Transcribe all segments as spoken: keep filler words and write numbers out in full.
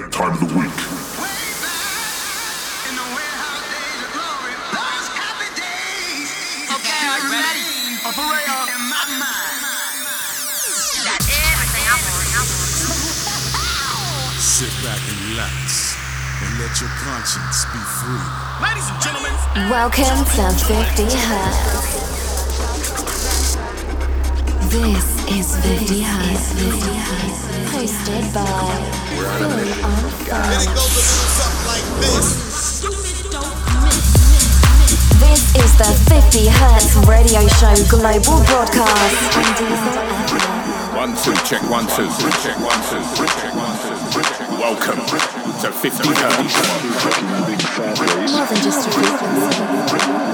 that time of the week. Sit back and relax and let your conscience be free. Ladies and gentlemen, welcome to fifty Hertz. This is fifty Hertz, hosted by Fool On Funk. Then it goes something like this. This is the fifty Hertz radio show global broadcast on Diesel F M. One, two, check, one, two, check, one, two, check, one, two. Welcome to fifty Hertz. More than just a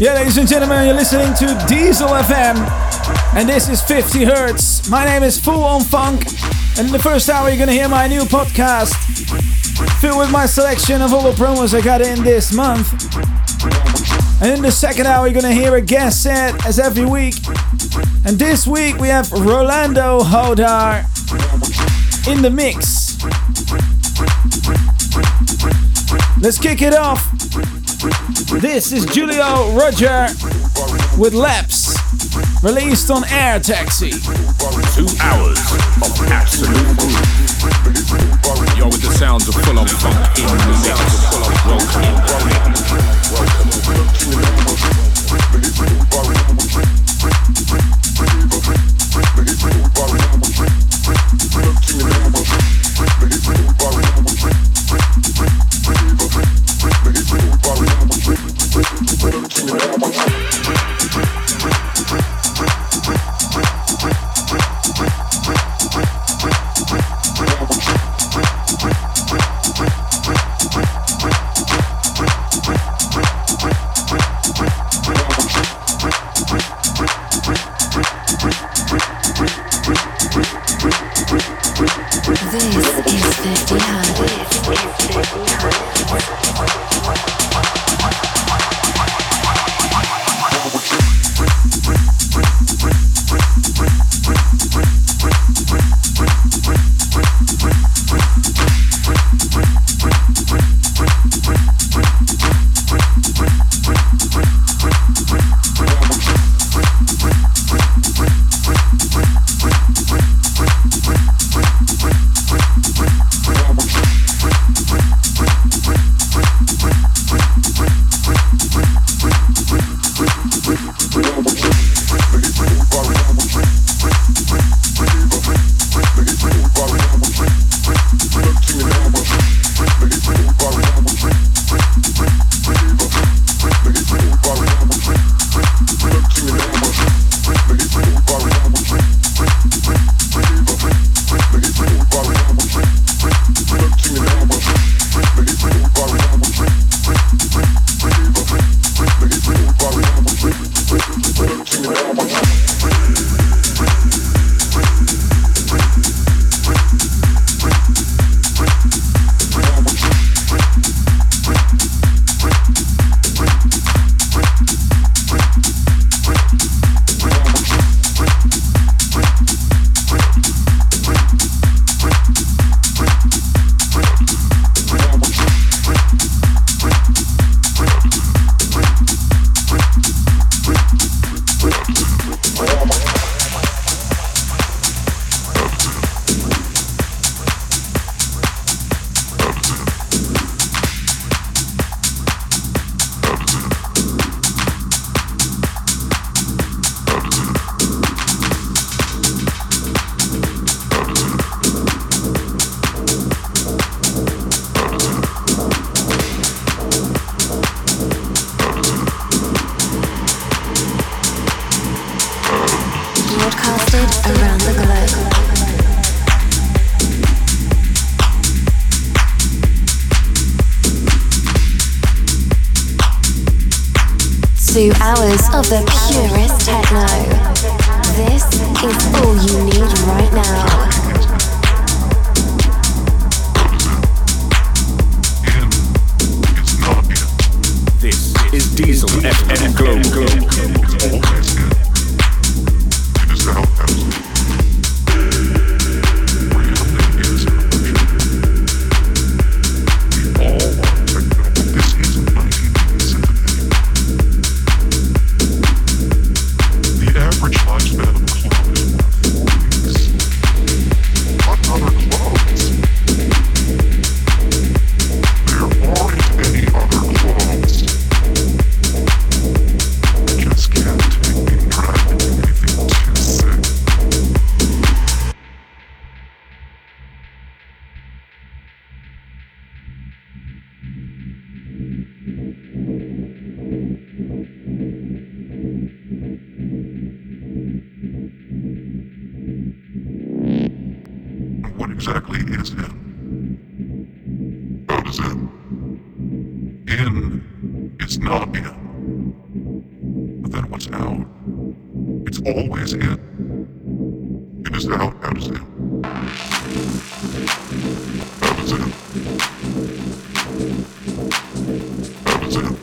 Yeah, ladies and gentlemen, you're listening to Diesel F M, and this is fifty Hertz. My name is Fool On Funk, and in the first hour you're gonna hear my new podcast filled with my selection of all the promos I got in this month. And in the second hour you're gonna hear a guest set, as every week. And this week we have Rolando Jodar in the mix. Let's kick it off. This is Julio Roger with Laps, released on Air Taxi. Two hours of absolute groove. You're with the sounds of Full On Funk in the Hours of the purest techno. This is what exactly is in? How does in? In is not in. But then what's out? It's always in. It is out, out is in. Out is in. Out is in.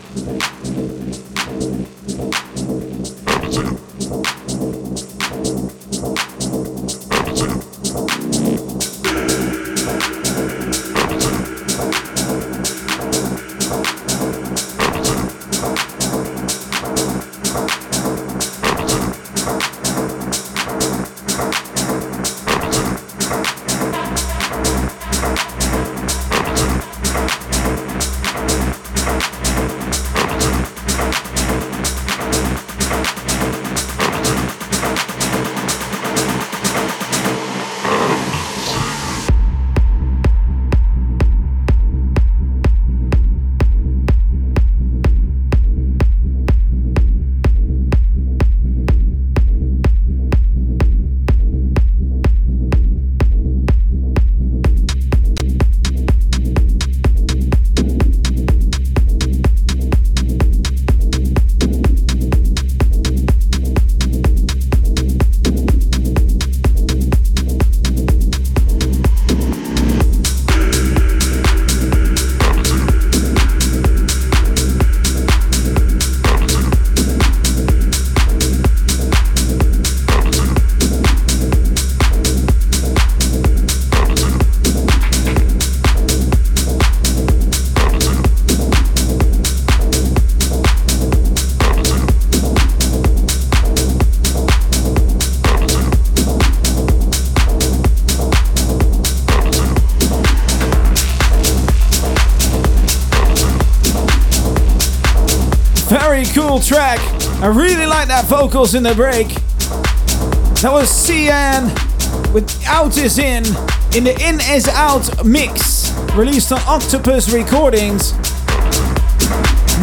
Track. I really like that vocals in the break. That was Cian with Out Is In in the In Is Out mix, released on Octopus Recordings.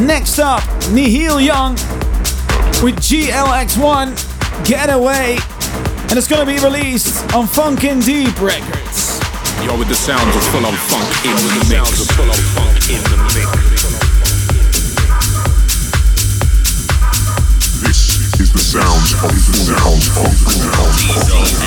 Next up, Nihil Young with G L X one Getaway, and it's going to be released on Funkin' Deep Records. Yo, with the sounds of Full On Funk in the mix. Of Full On Funk in the mix. The sounds of the sounds of the sounds of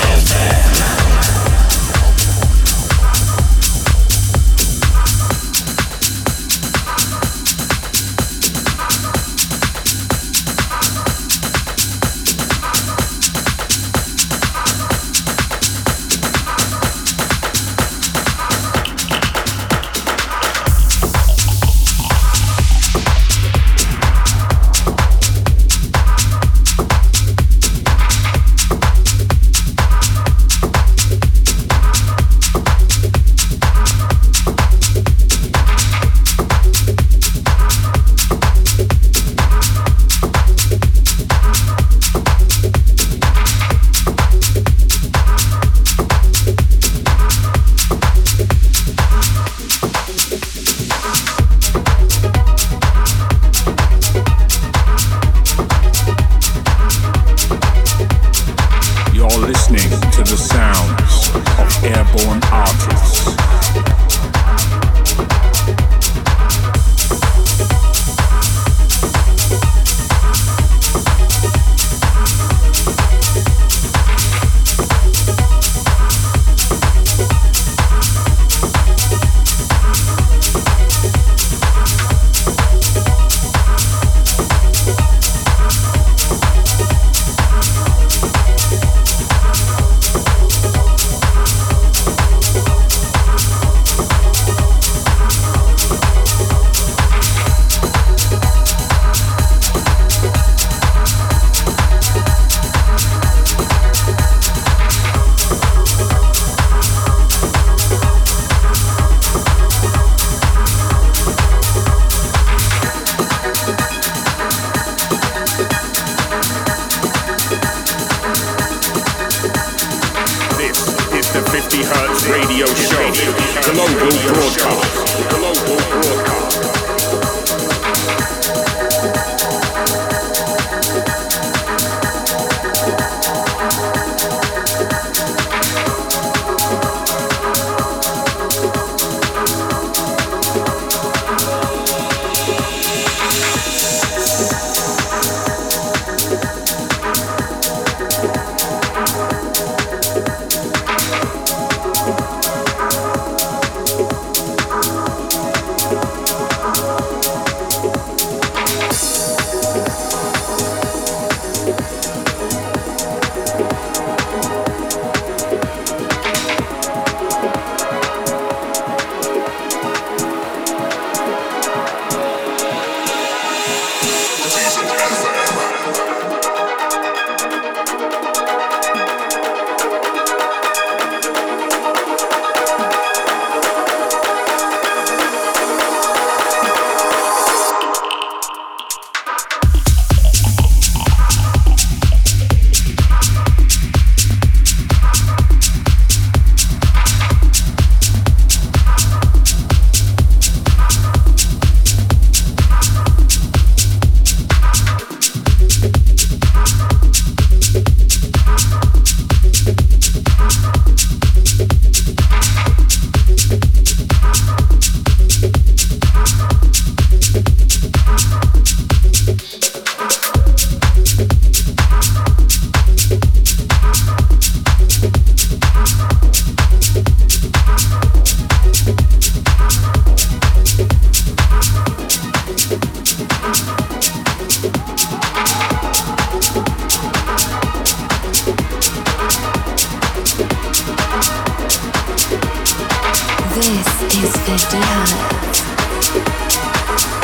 This is fifty Hertz,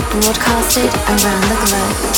broadcasted around the globe.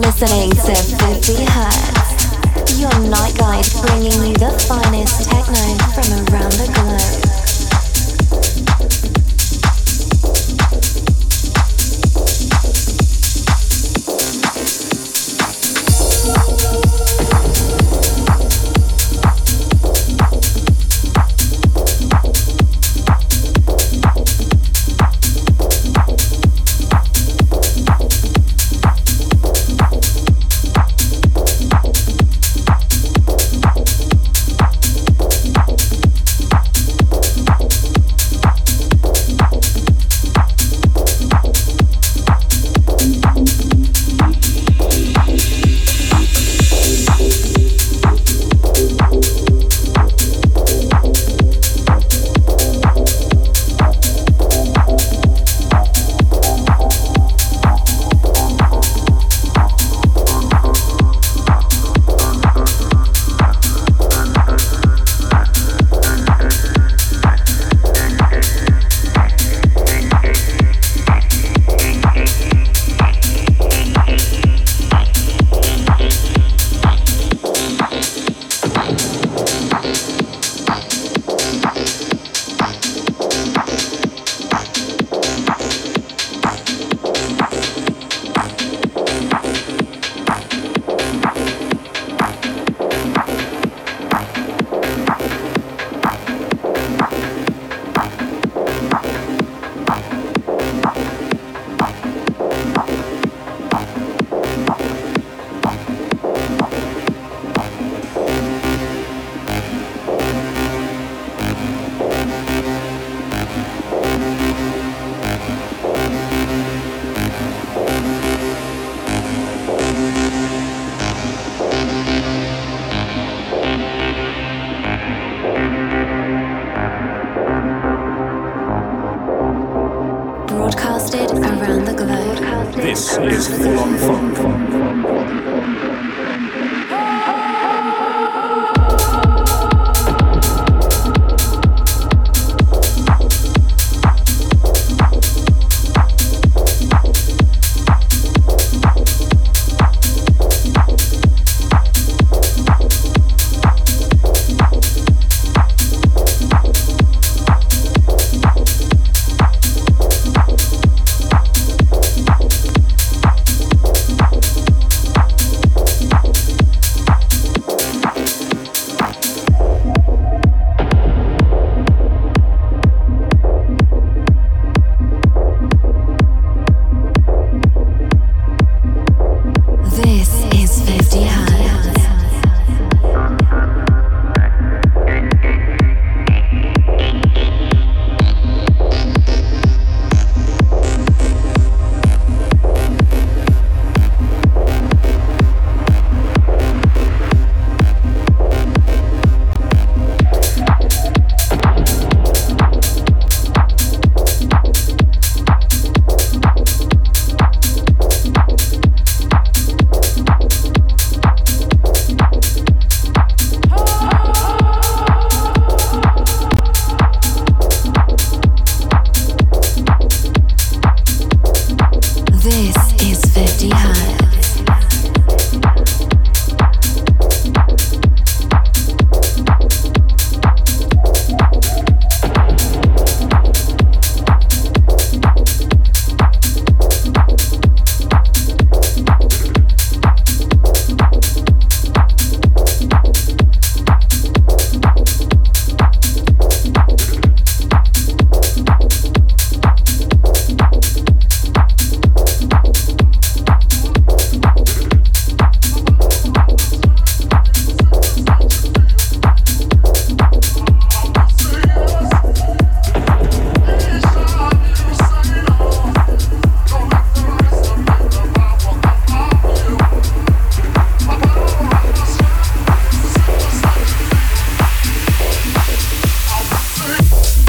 Listening to fifty Hertz, your night guide bringing you the finest techno from around the globe.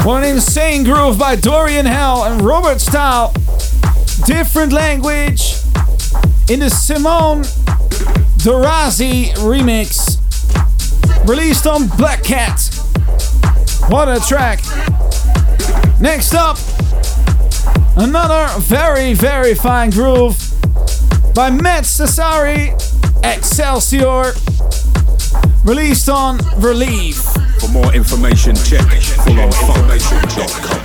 What an insane groove by Dorian Hell and Robert Stahl. Different Language in the Simone Dorazi remix, released on Black Cat. What a track. Next up, another very, very fine groove by Matt Cesari, Excelsior, released on Relief. For more information, check full on funk dot com.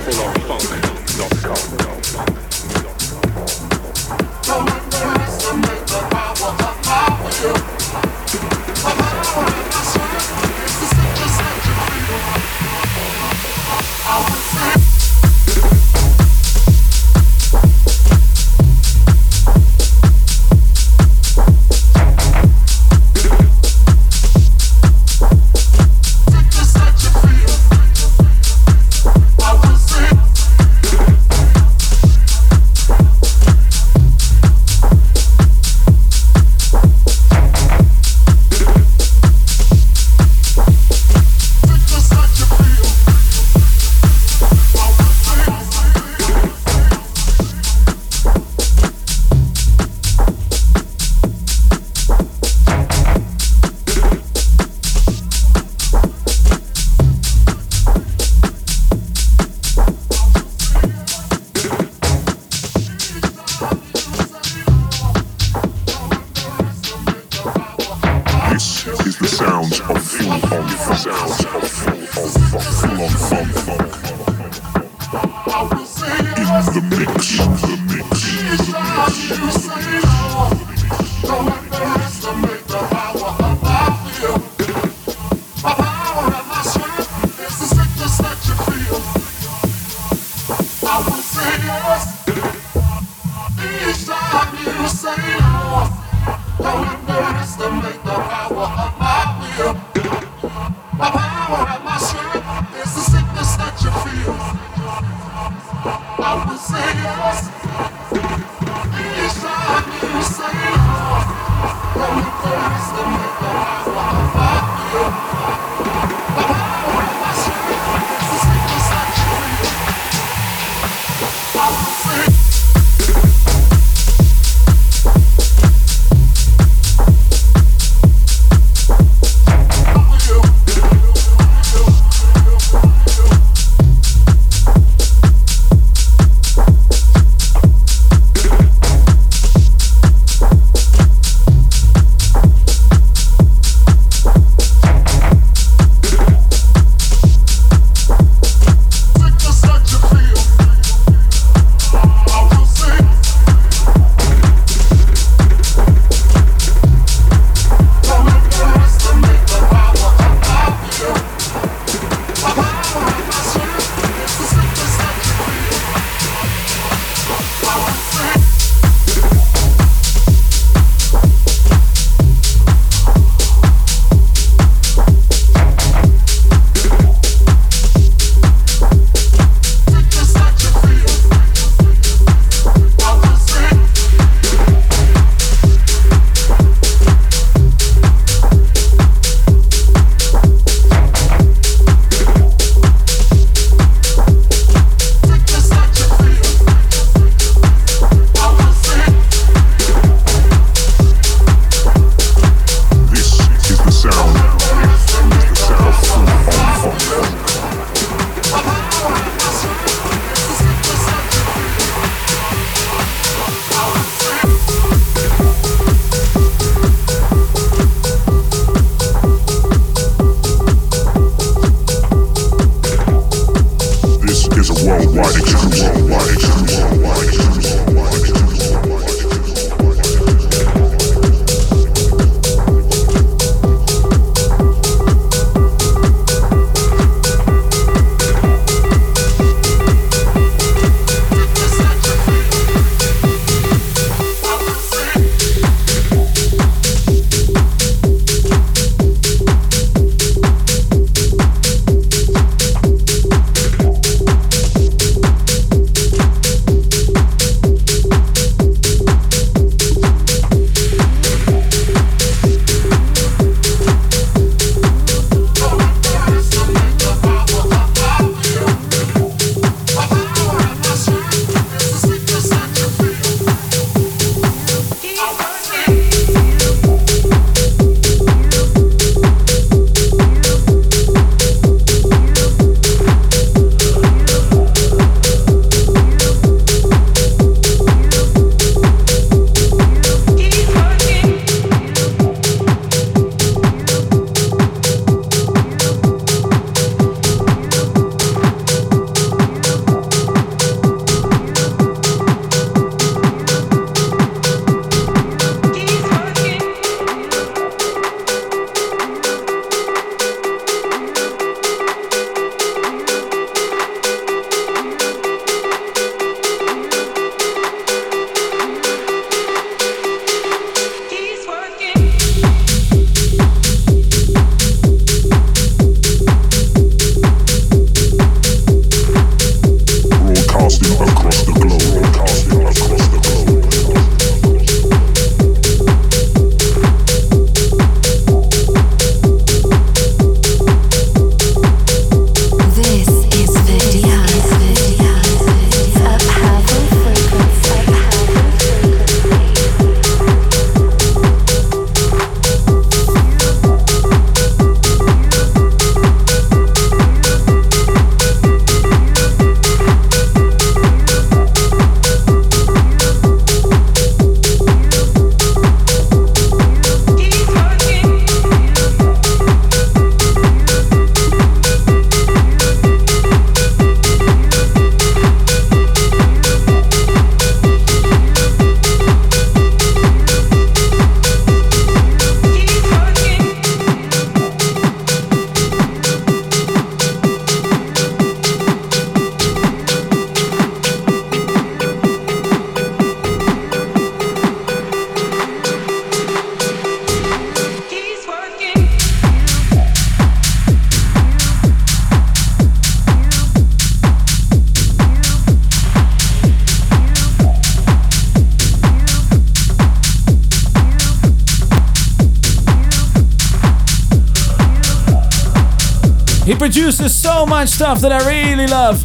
He produces so much stuff that I really love.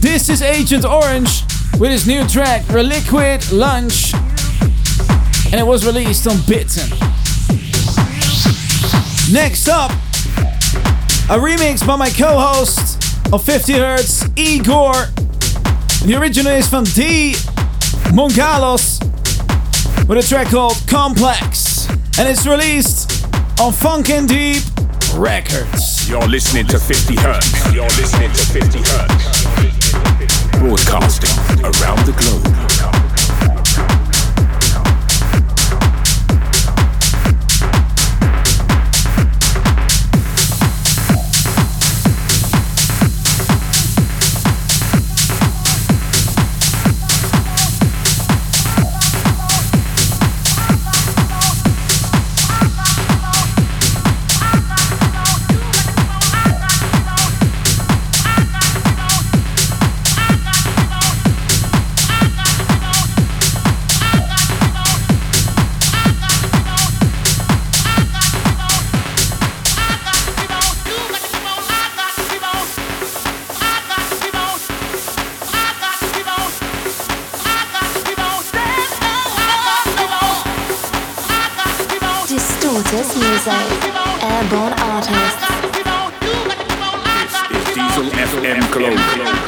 This is Agent Orange with his new track, Reliquid Lunch, and it was released on Bitten. Next up, a remix by my co-host of fifty hertz, Igor. The original is from D. Mongalos with a track called Complex, and it's released on Funkin' Deep Records. You're listening to fifty hertz. You're listening to fifty hertz. Broadcasting around the globe. Airborne artists. This is Diesel F M Cologne.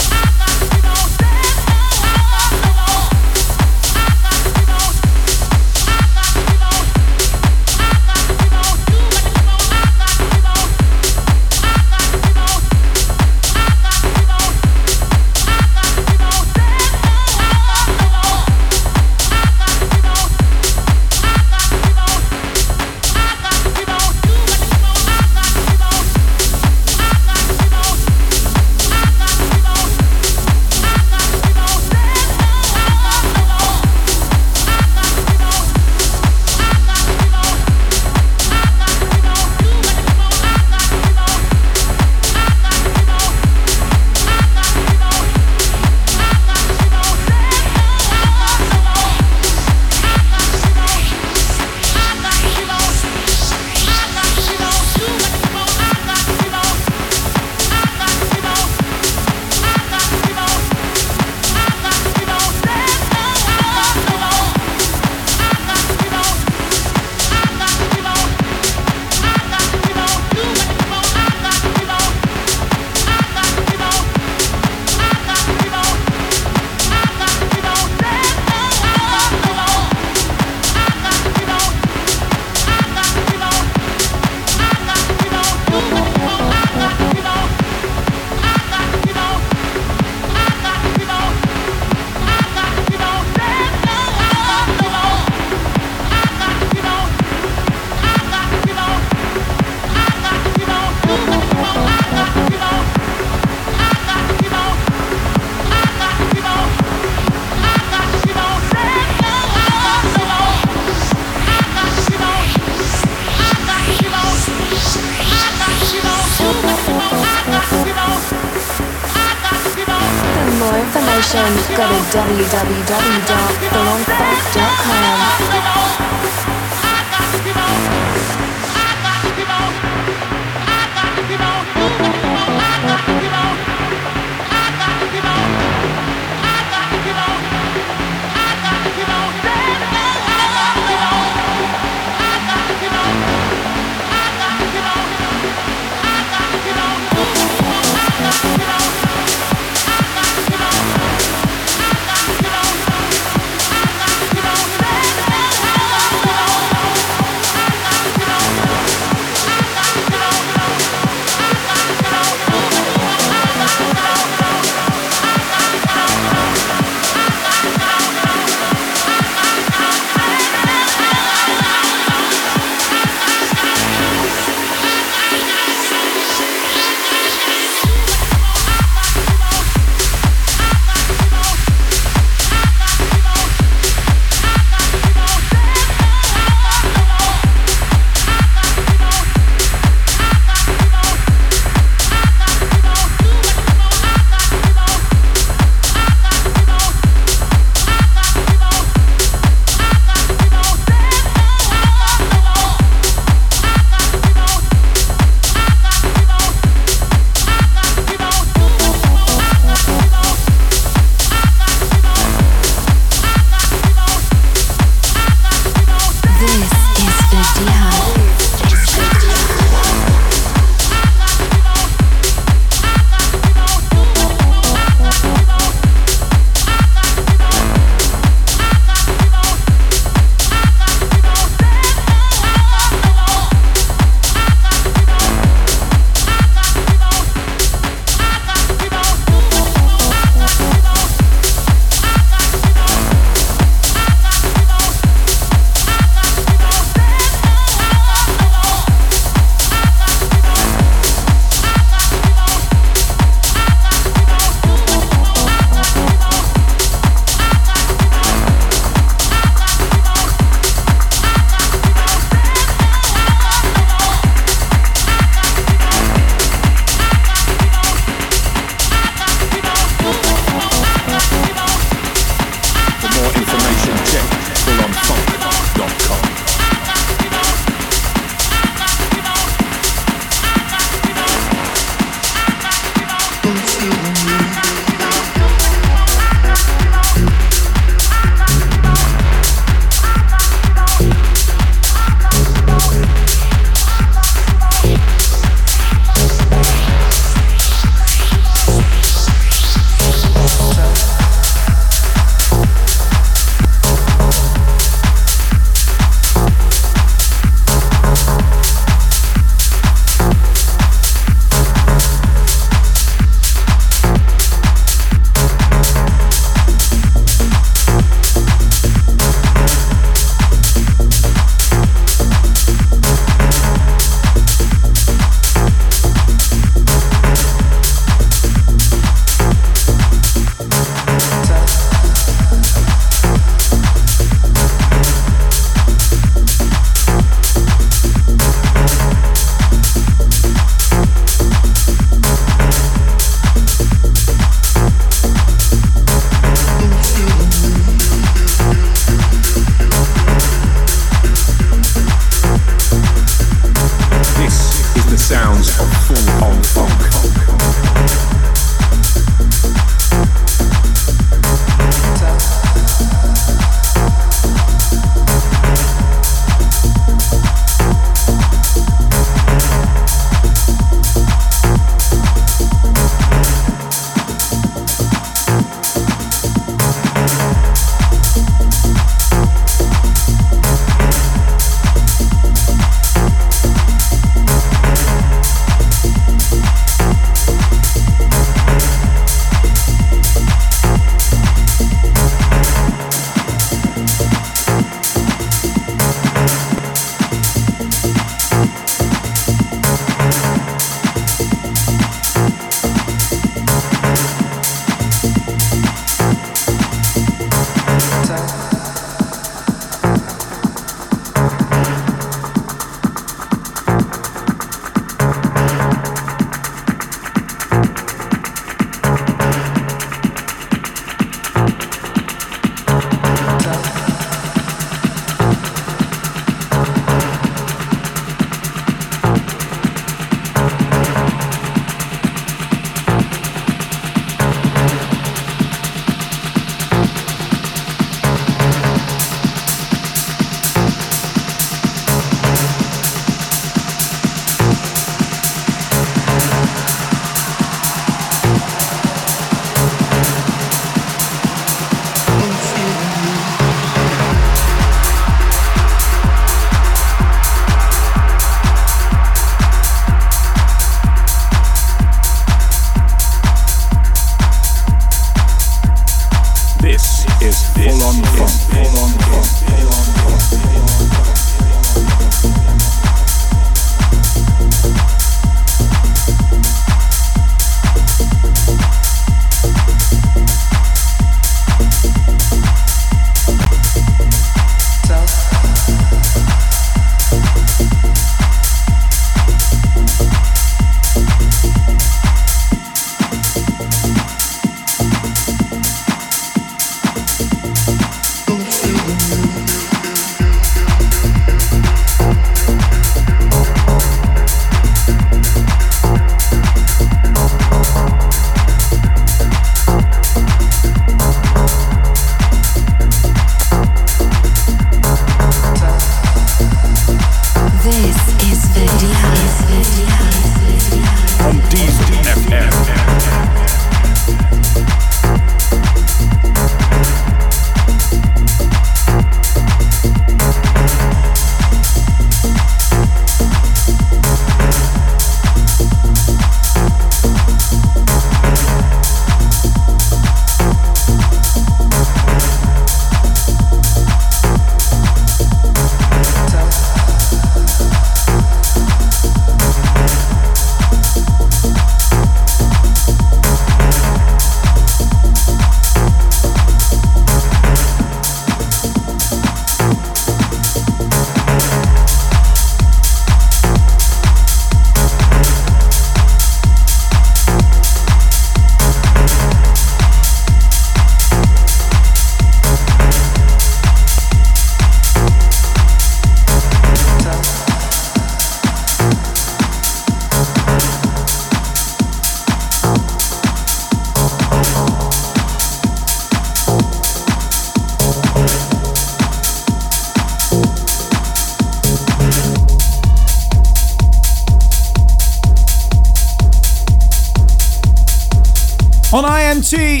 M T,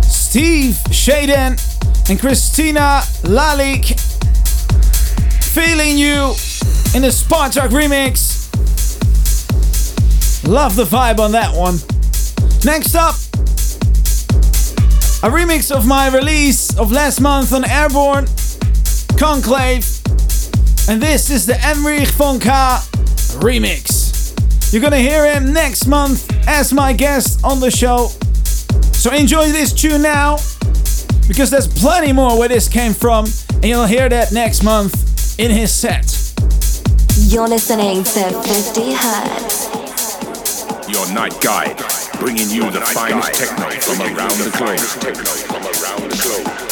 Steve, Jaden, and Christina Lalique. Feeling You in the Spartaque remix. Love the vibe on that one. Next up, a remix of my release of last month on Airborne Conclave, and this is the Emrich Von Kah remix. You're gonna hear him next month as my guest on the show, so enjoy this tune now, because there's plenty more where this came from, and you'll hear that next month in his set. You're listening to fifty hertz, your night guide, bringing you the finest techno from around the globe. Techno from around the globe.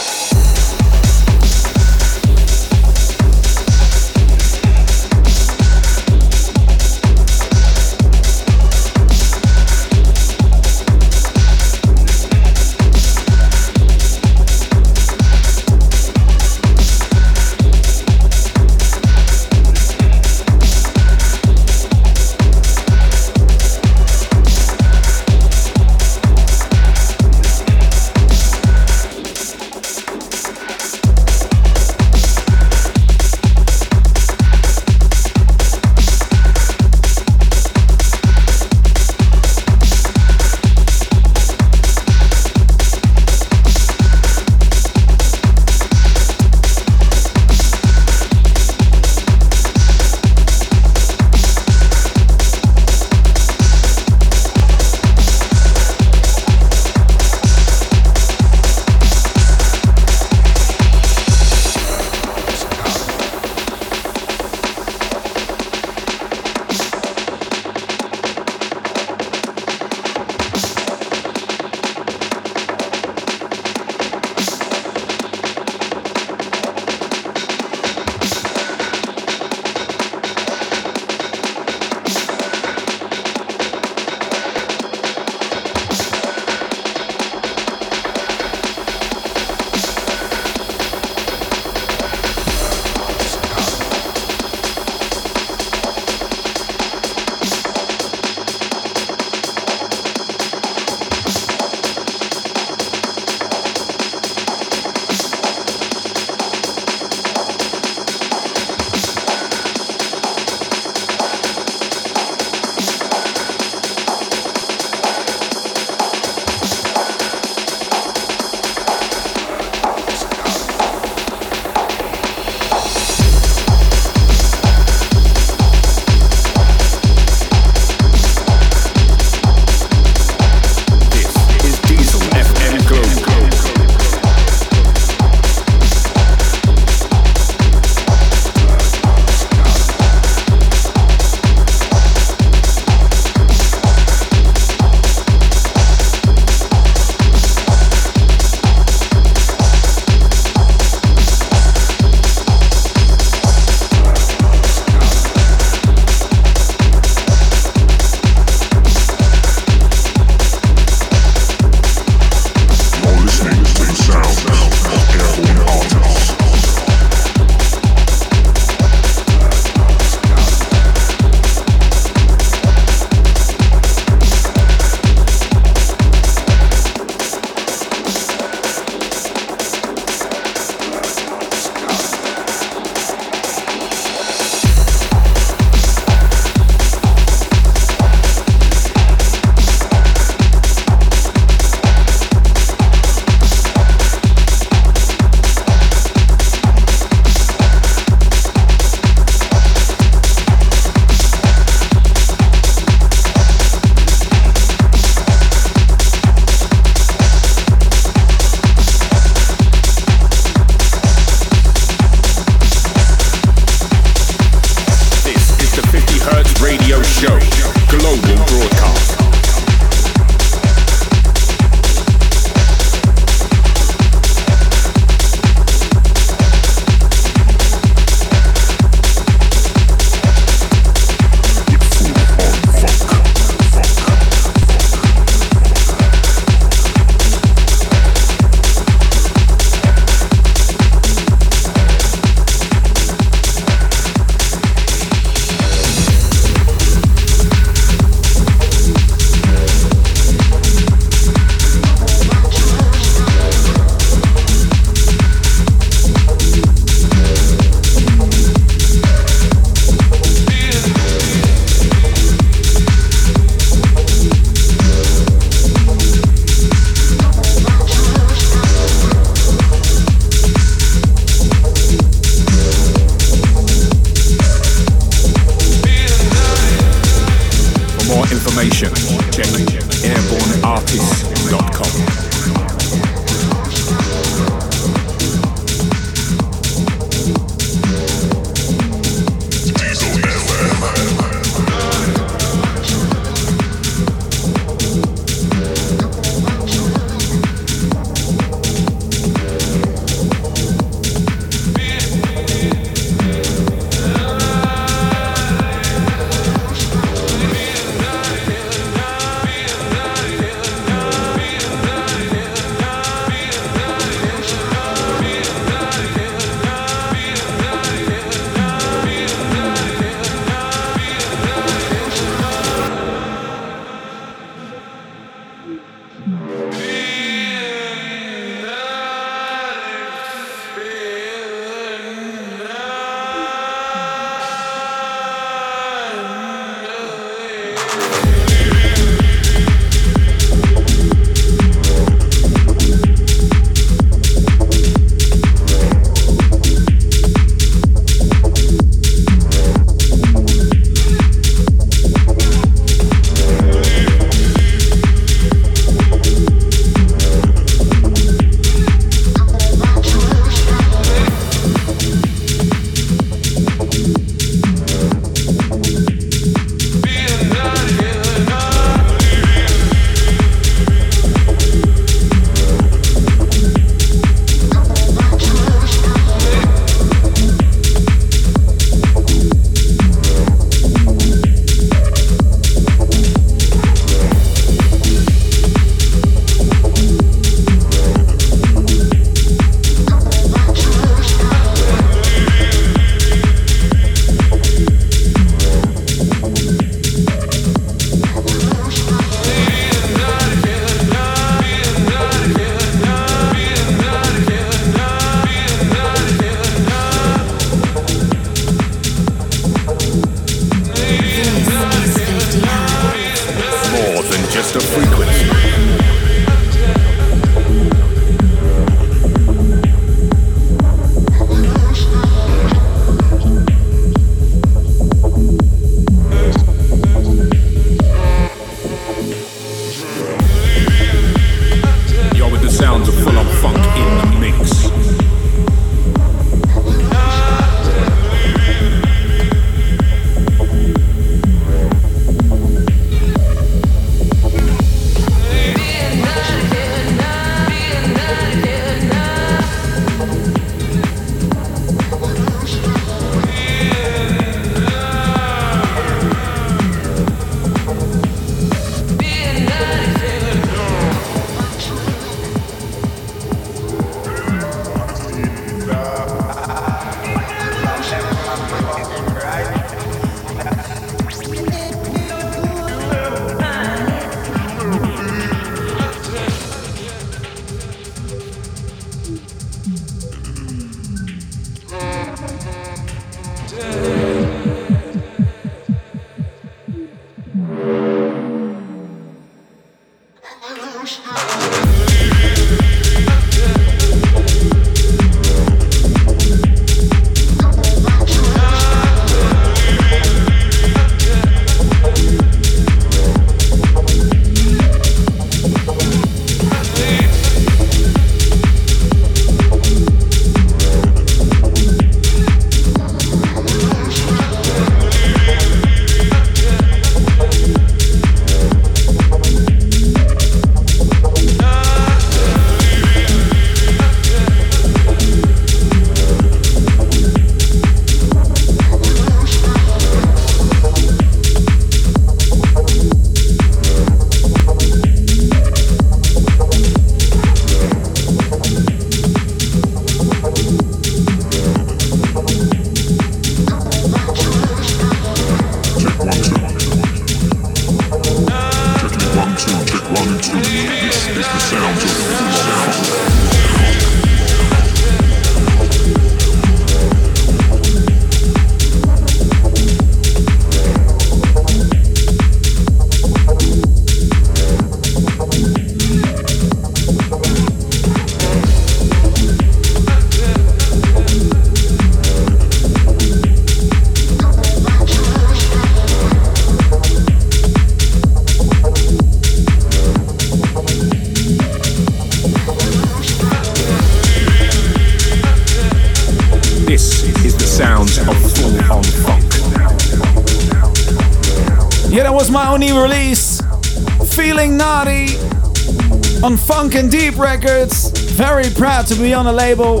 On Funkin' Deep Records, very proud to be on a label.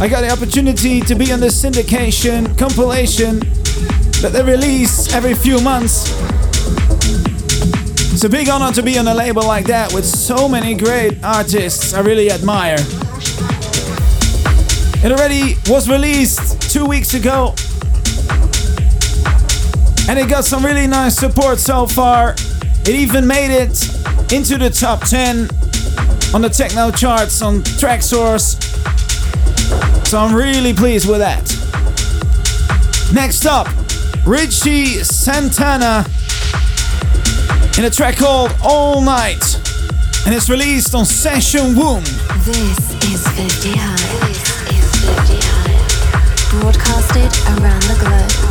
I got the opportunity to be on the syndication compilation that they release every few months. It's a big honor to be on a label like that with so many great artists I really admire. It already was released two weeks ago and it got some really nice support so far. It even made it into the top ten on the techno charts on TrackSource. So I'm really pleased with that. Next up, Richie Santana in a track called All Night, and it's released on Session Womb. This is fifty High. This is fifty High. Broadcasted around the globe.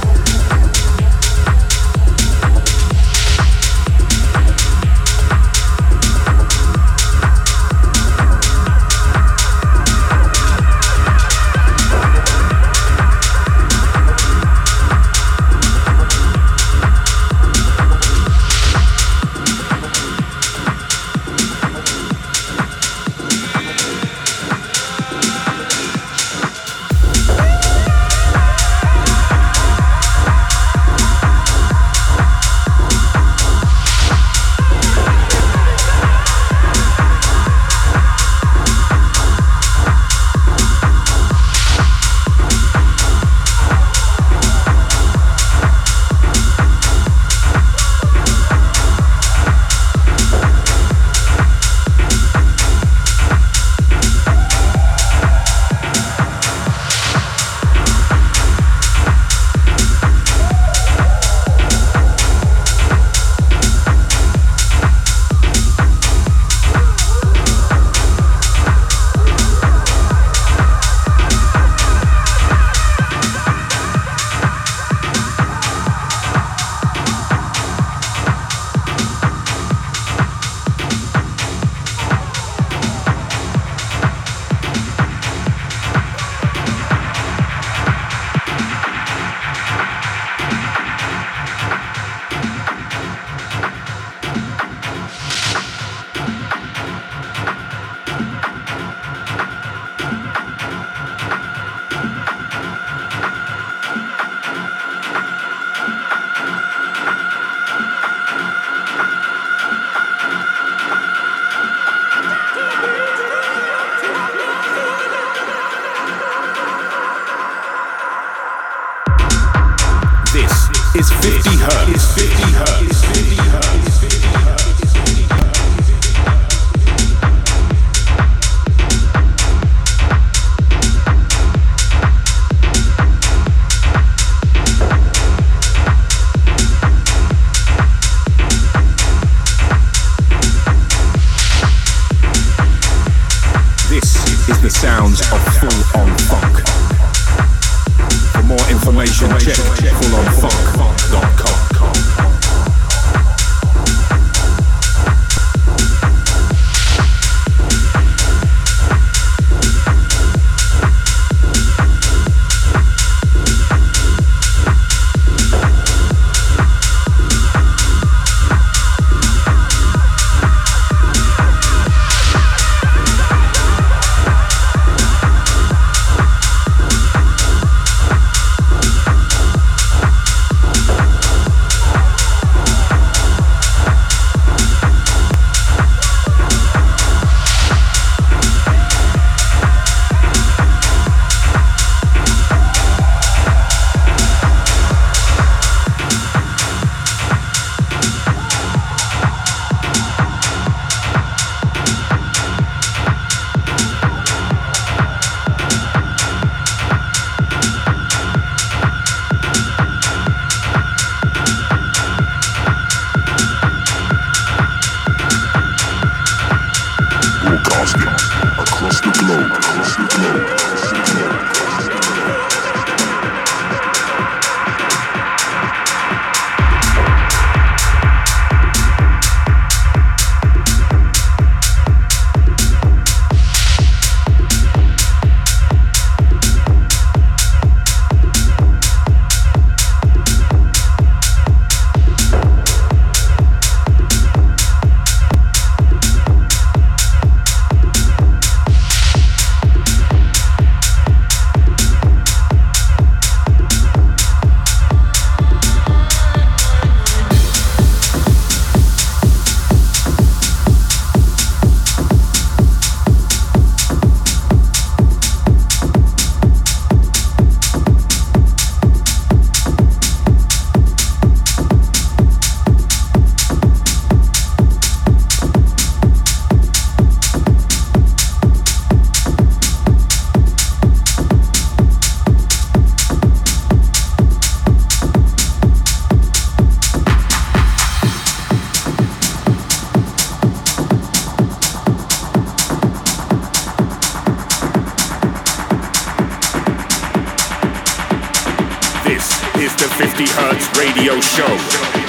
After fifty Hertz Radio Show,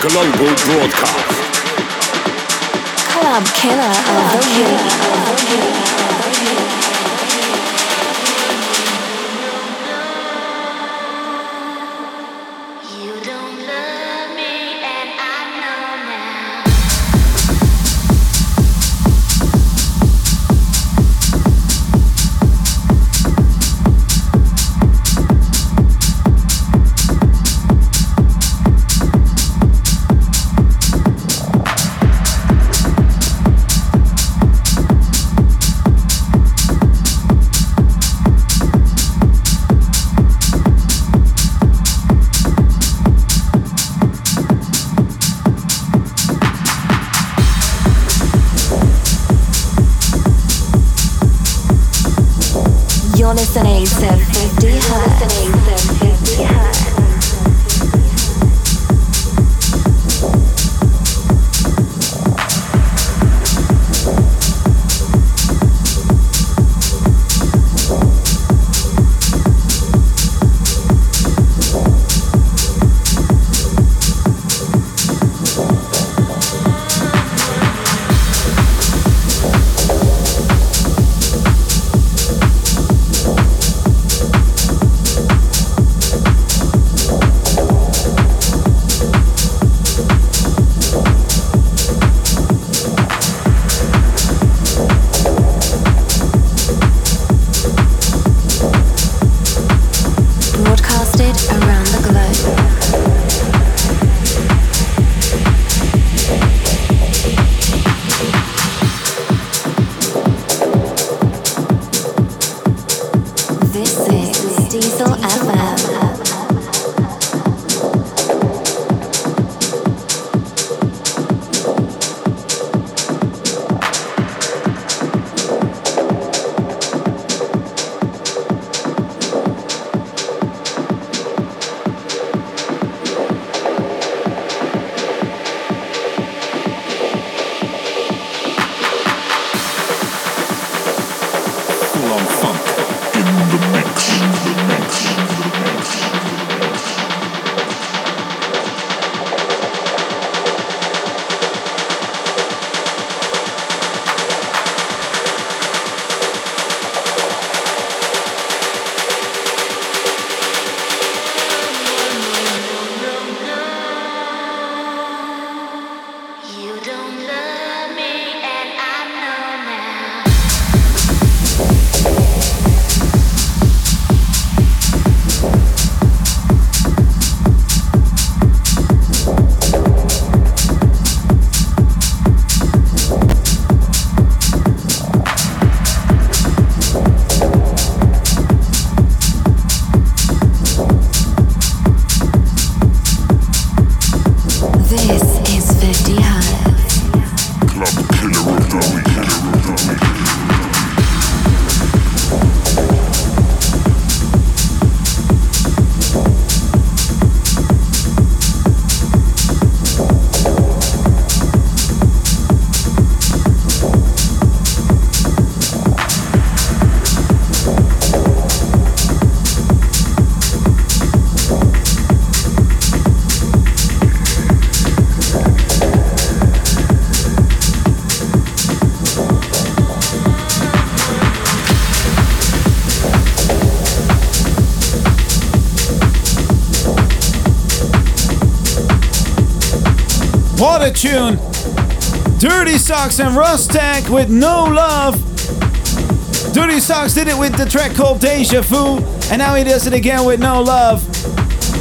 global broadcast. Club Killer of the Week. You don't love me, and I know listening to fifty Hertz. Listening to fifty Hertz. What a tune! Duty Socks and Rustak with No Love. Duty Socks did it with the track called Deja Vu, and now he does it again with No Love.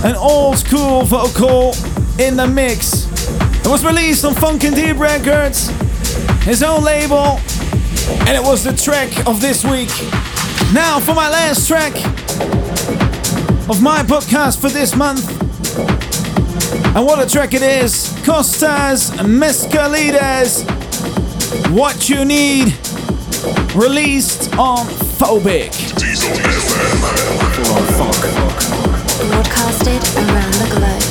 An old school vocal in the mix. It was released on Funkin' Deep Records, his own label, and it was the track of this week. Now for my last track of my podcast for this month. And what a track it is! Costas Mescalides, What You Need, released on Phobic. Diesel F M. Fool On Funk. Broadcasted around the globe.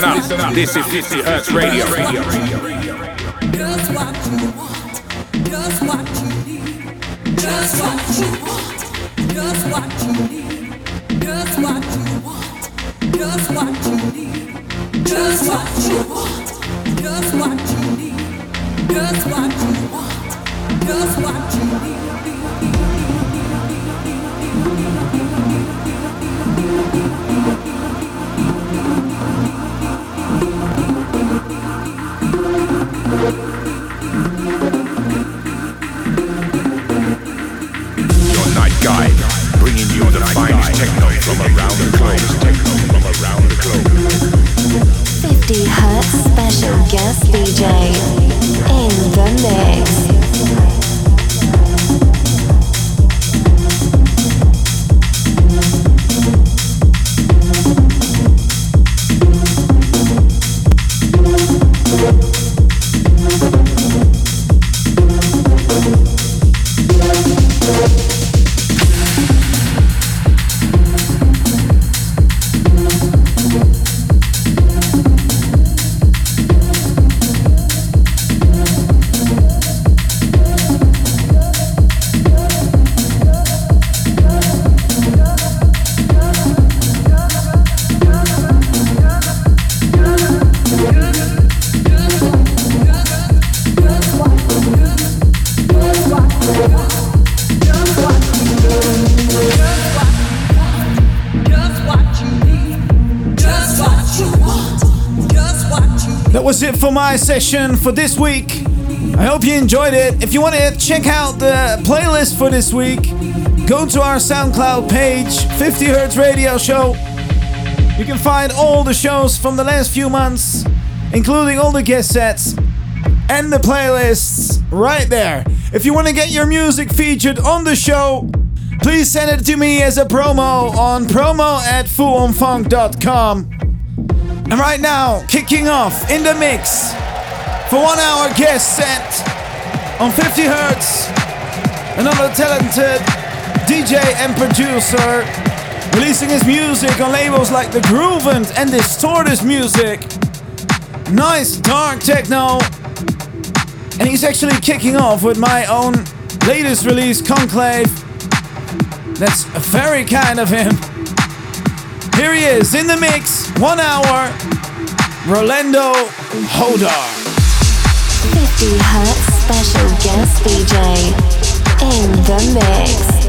listen up. This is fifty Hertz Radio. Just what you want, just what you need, just what you want, just what you need, just what you want, just what you need, just what you want, just what you need, just what you want, just what you need. Guide, bringing you the finest techno from around the globe. Techno from around the globe. fifty Hertz special guest D J in the mix. My session for this week. I hope you enjoyed it. If you want to check out the playlist for this week, go to our SoundCloud page, fifty Hertz Radio Show. You can find all the shows from the last few months, including all the guest sets and the playlists right there. If you want to get your music featured on the show, please send it to me as a promo on promo at fool on funk dot com. And right now, kicking off in the mix for one hour guest set on fifty Hertz, another talented D J and producer releasing his music on labels like The Groovant and Distorted Music. Nice dark techno. And he's actually kicking off with my own latest release, Conclave. That's very kind of him. Here he is in the mix, one hour, Rolando Jodar. fifty Hertz special guest D J in the mix.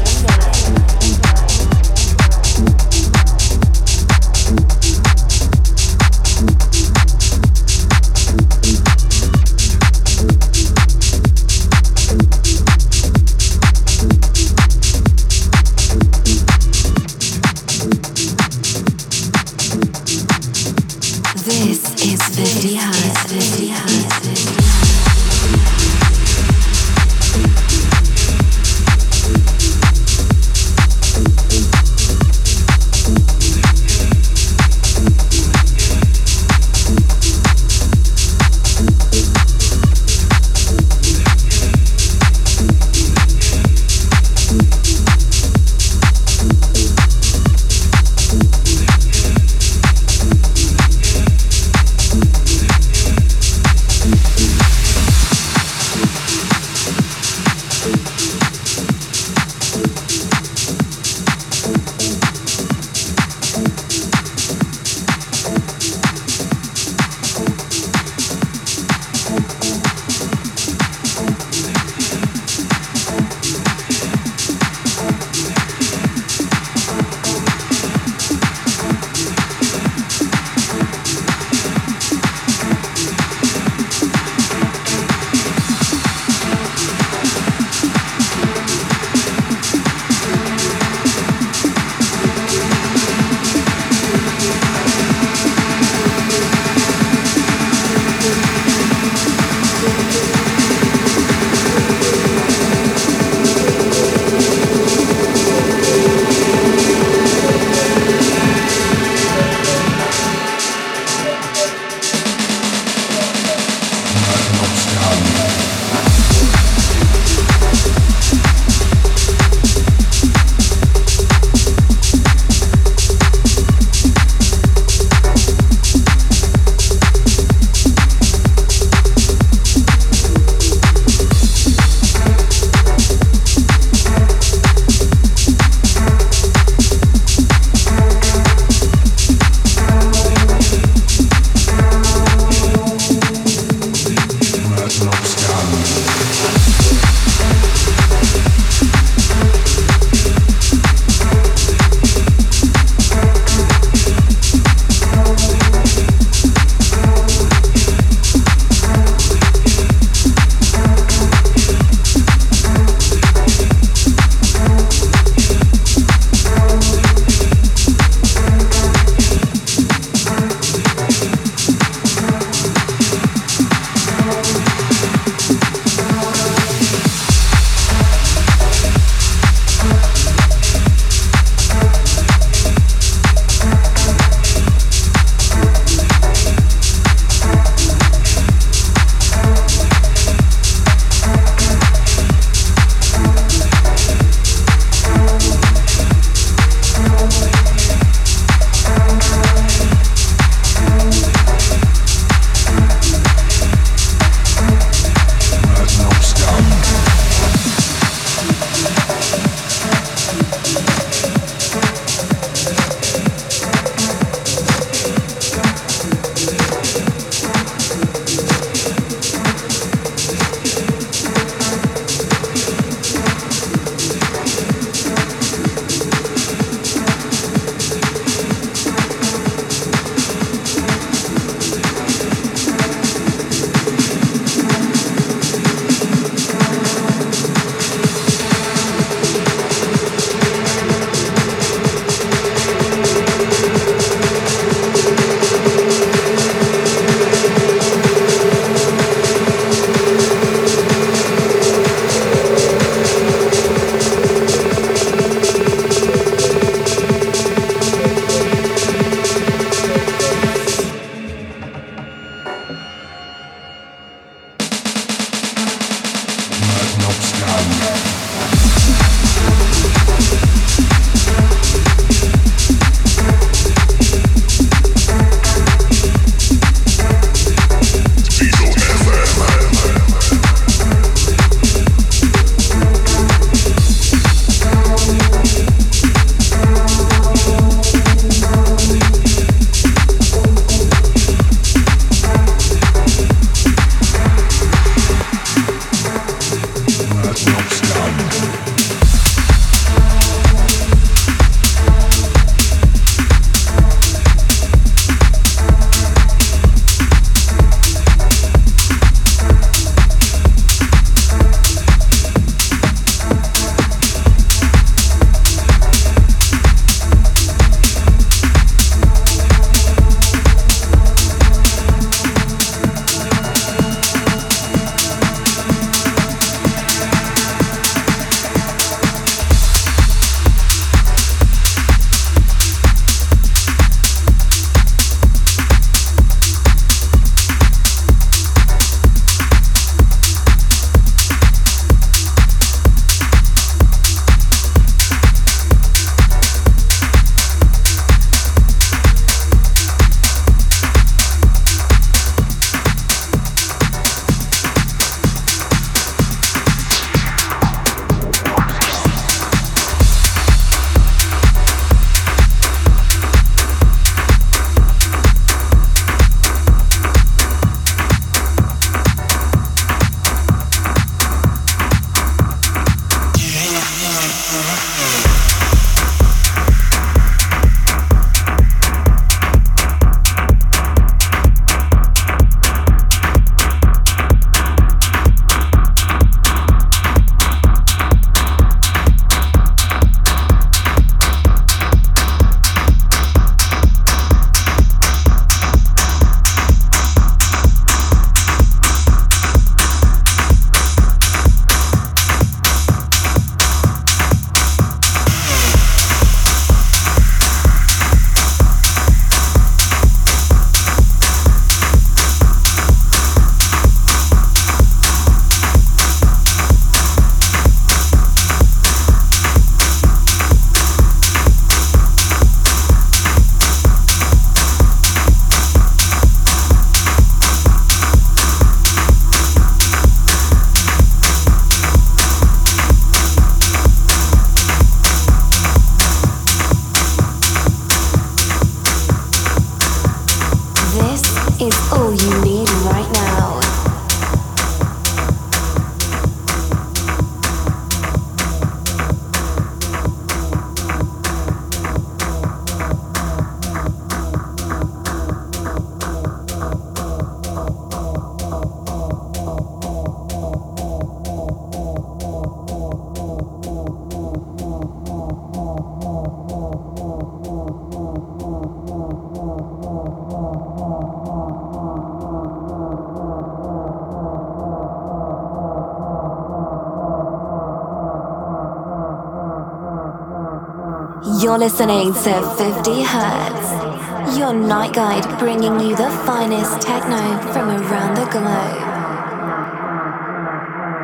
You're listening to fifty hertz, your night guide bringing you the finest techno from around the globe.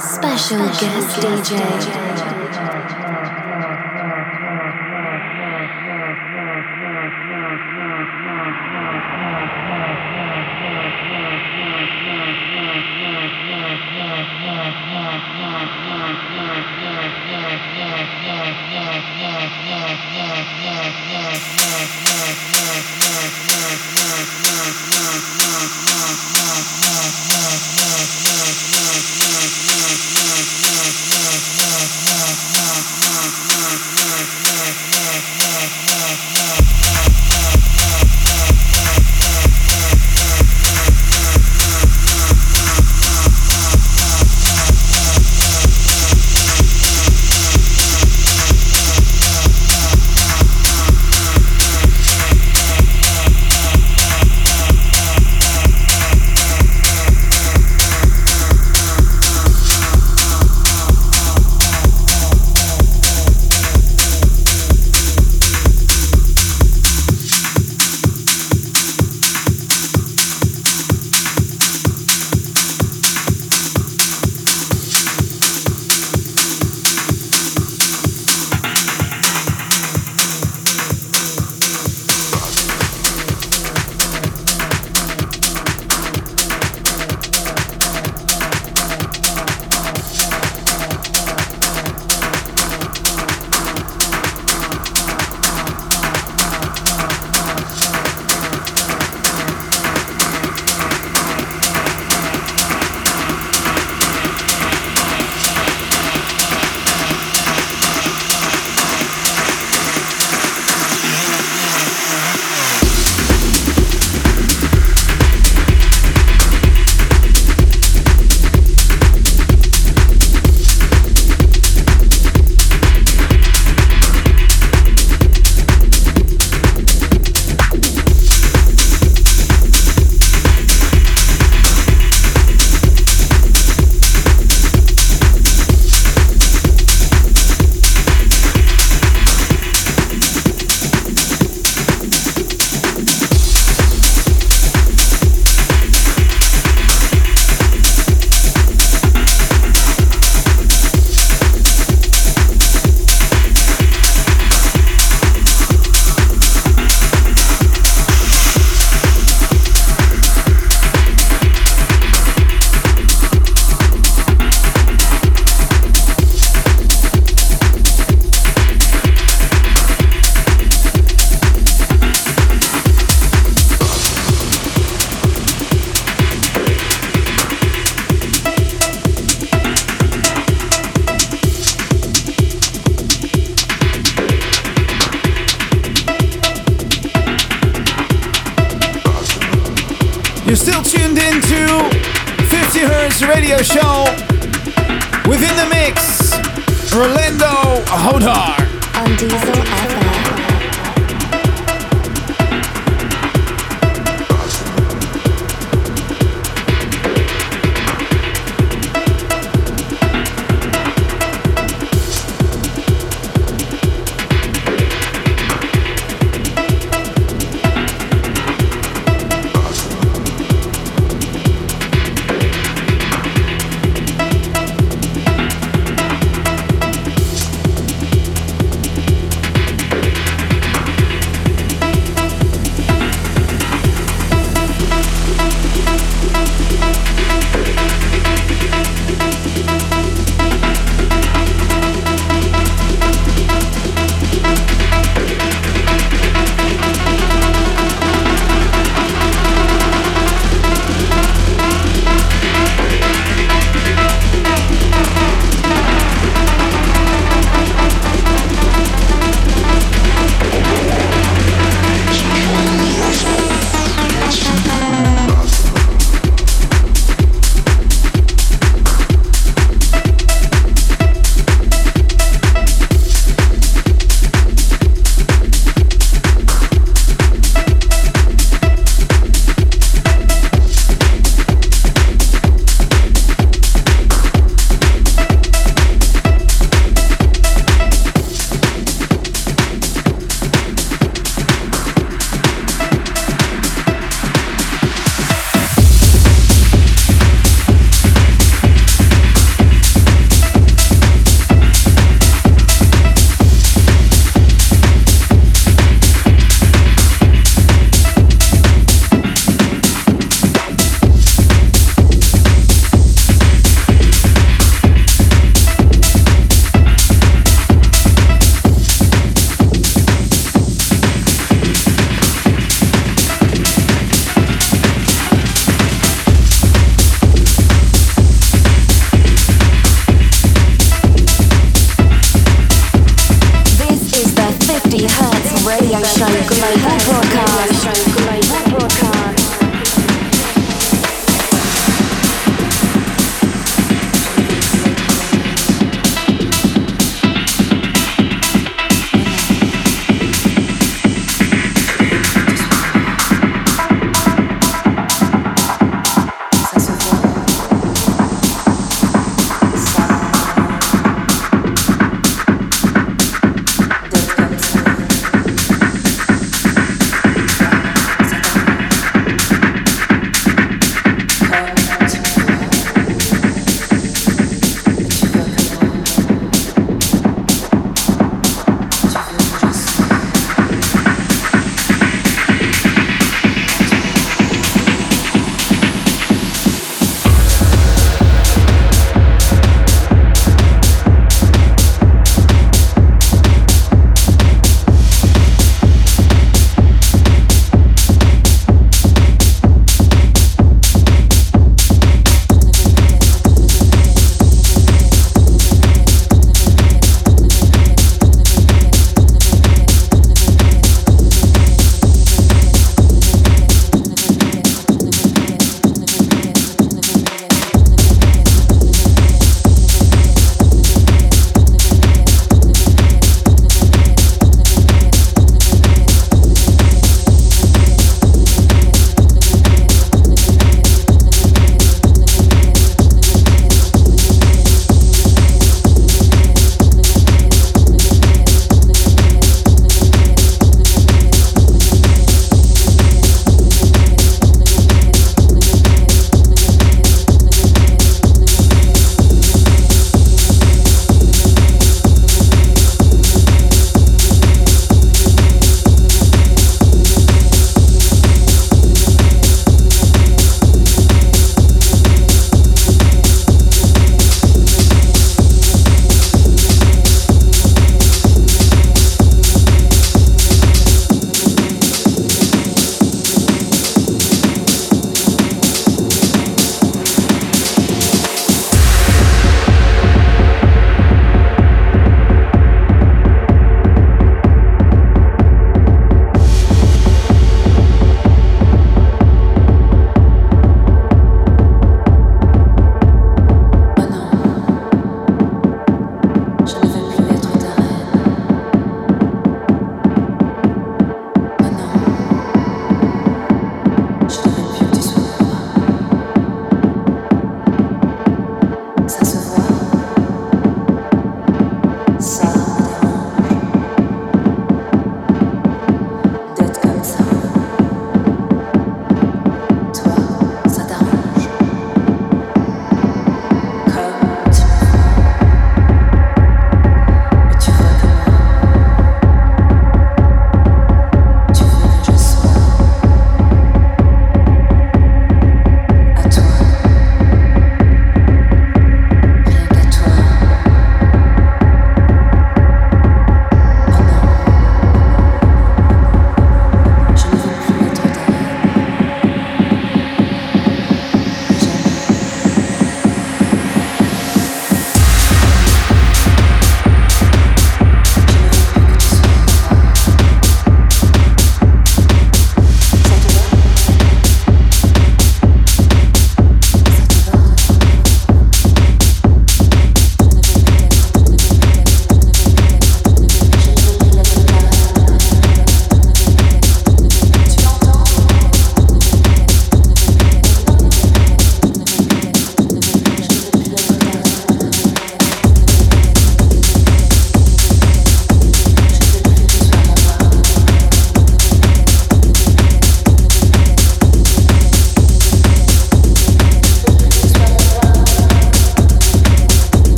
Special guest D J.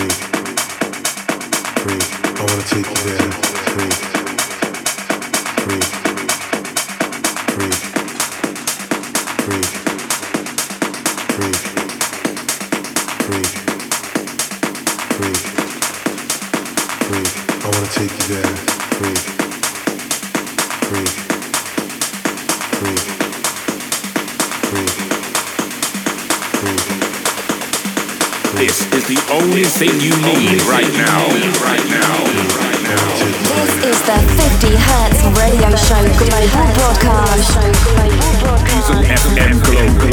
Freak, freak, I wanna take you there. Freak, freak, freak, freak, freak, freak, freak, freak, I wanna take you there. Freak, freak, freak, freak, freak. This is the only thing you need right now, right now, right now. This is the fifty hertz radio show global broadcast. Diesel F M Global.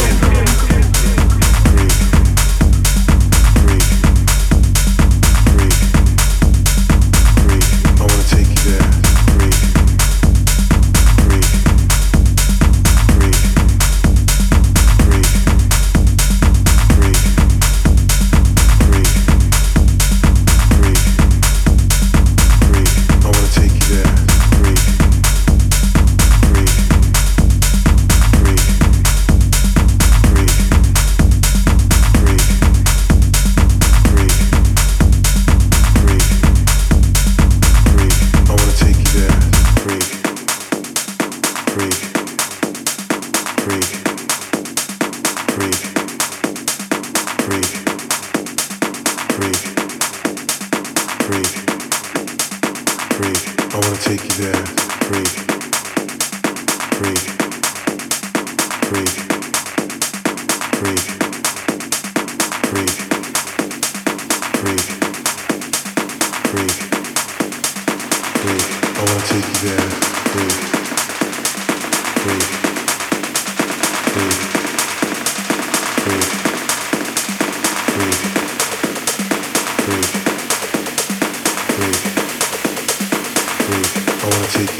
Take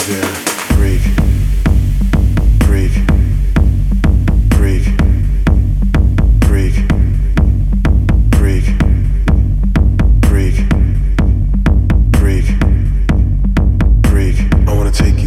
you.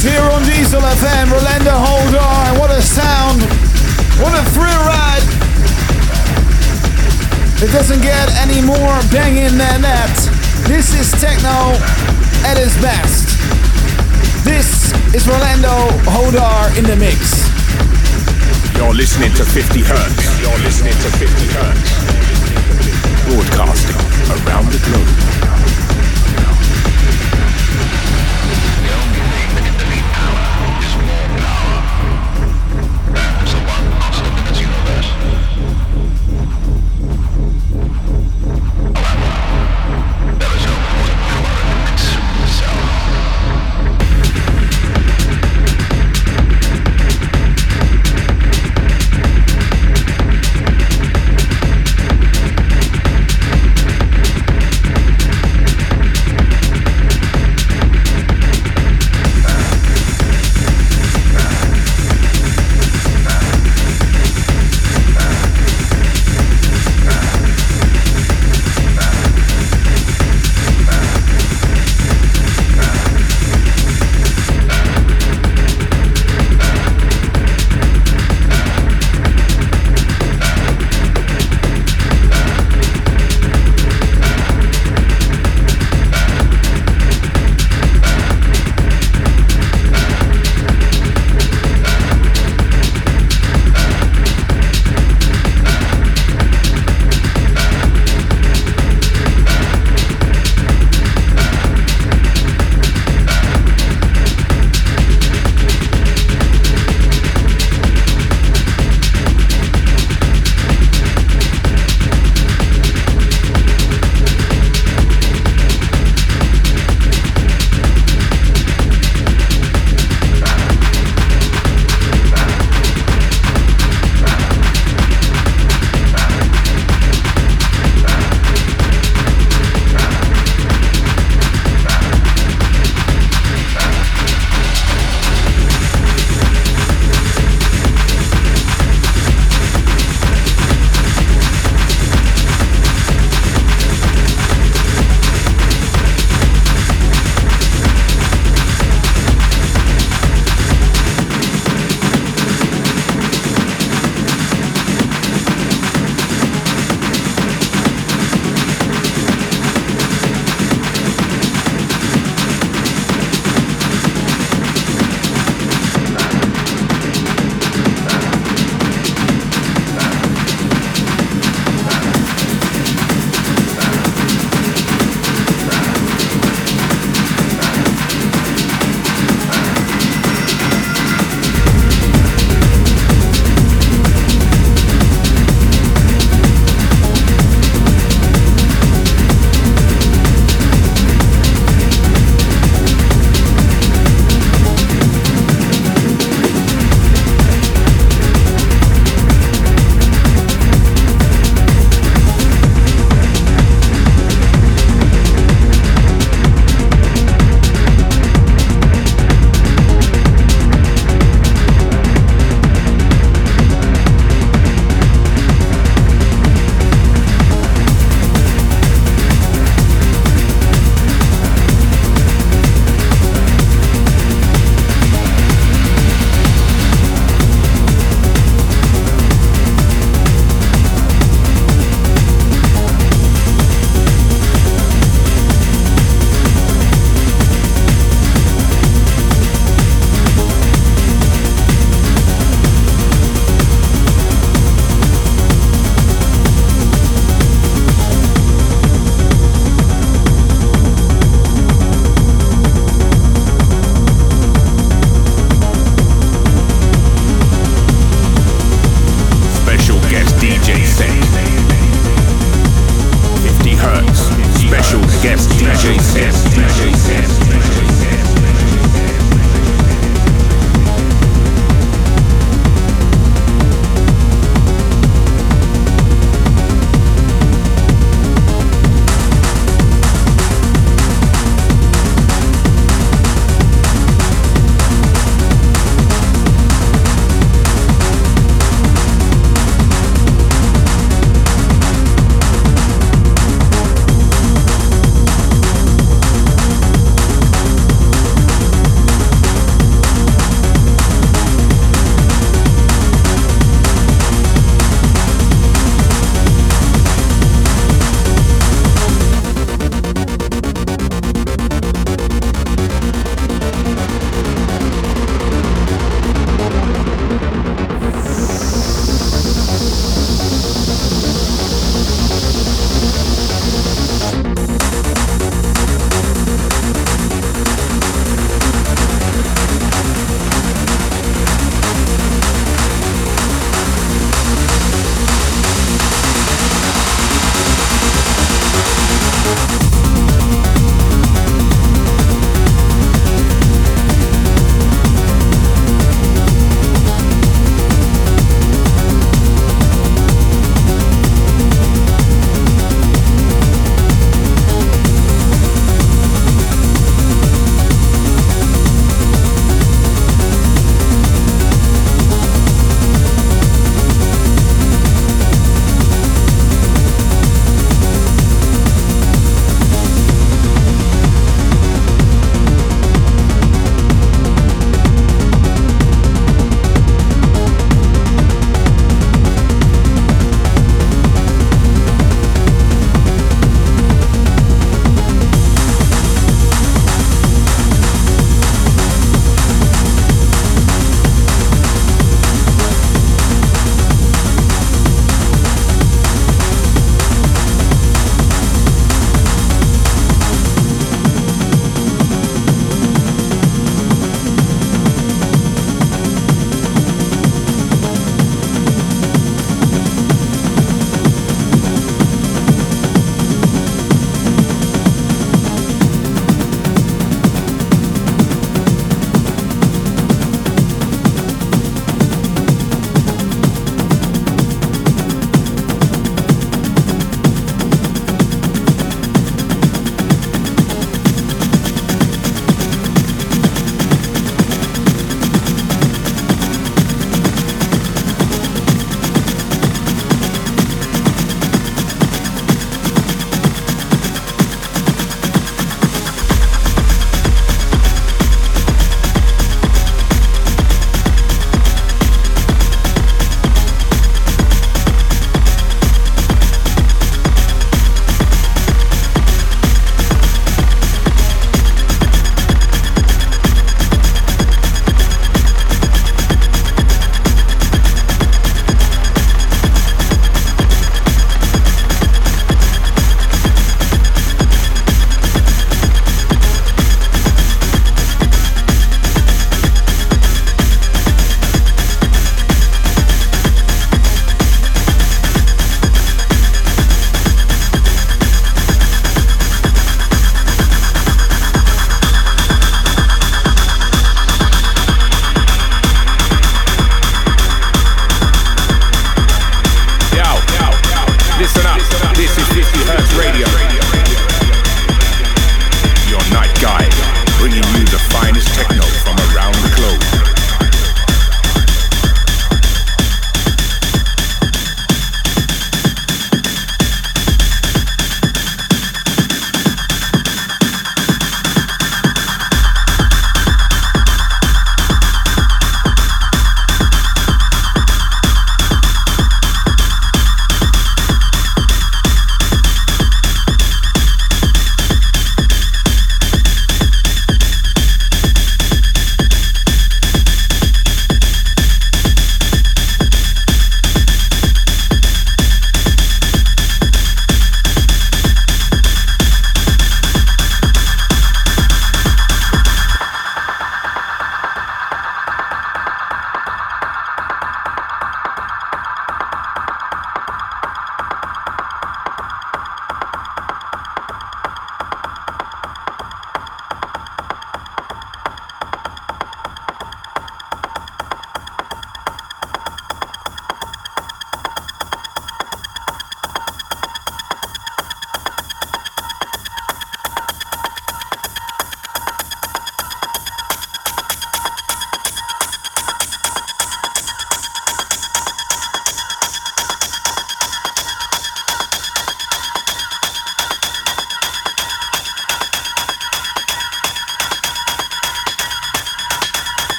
Socks here on Diesel F M. Rolando Jodar, what a sound, what a thrill ride. It doesn't get any more banging than that. This is techno at its best. This is Rolando Jodar in the mix. You're listening to fifty hertz. You're listening to fifty hertz. Broadcasting around the globe.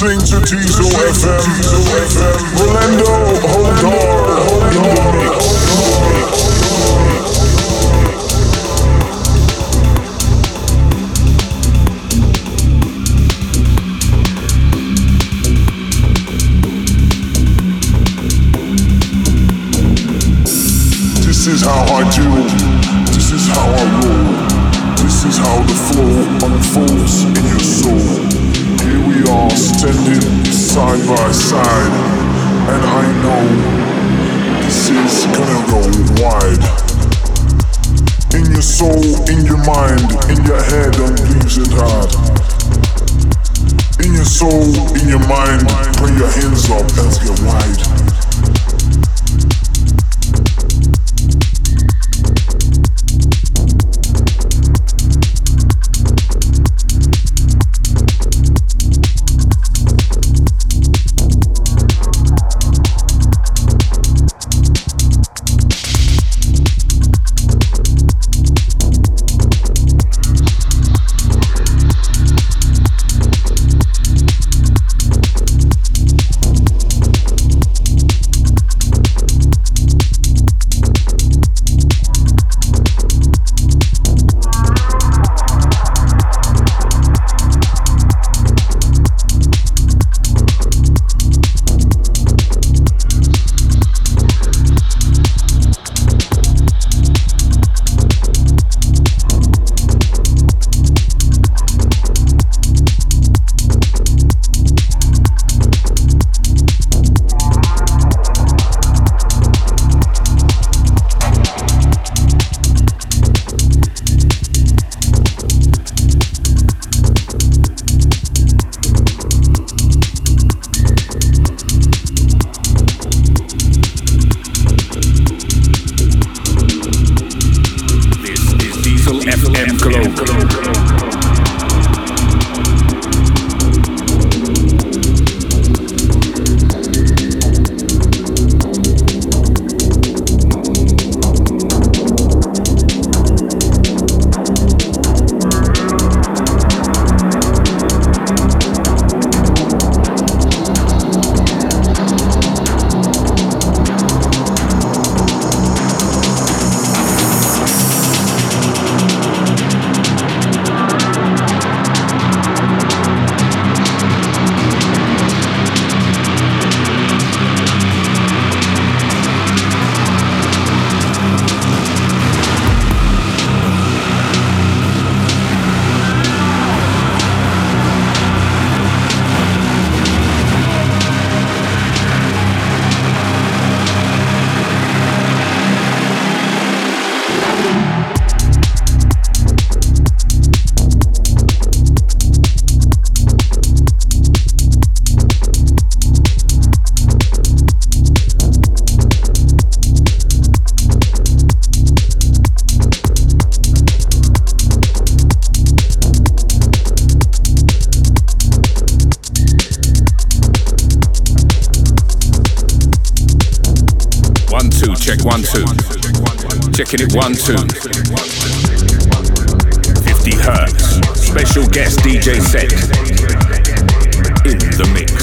listening to Diesel F M. Rolando Jodar in the mix. This is how I do, this is how I roll, this is how the flow unfolds in your soul. Here we are standing side by side, and I know this is gonna go wide. In your soul, in your mind, in your head on leaves and heart. In your soul, in your mind, bring your hands up, let's get wide. Checking it one, two. fifty hertz. Special guest D J set. In the mix.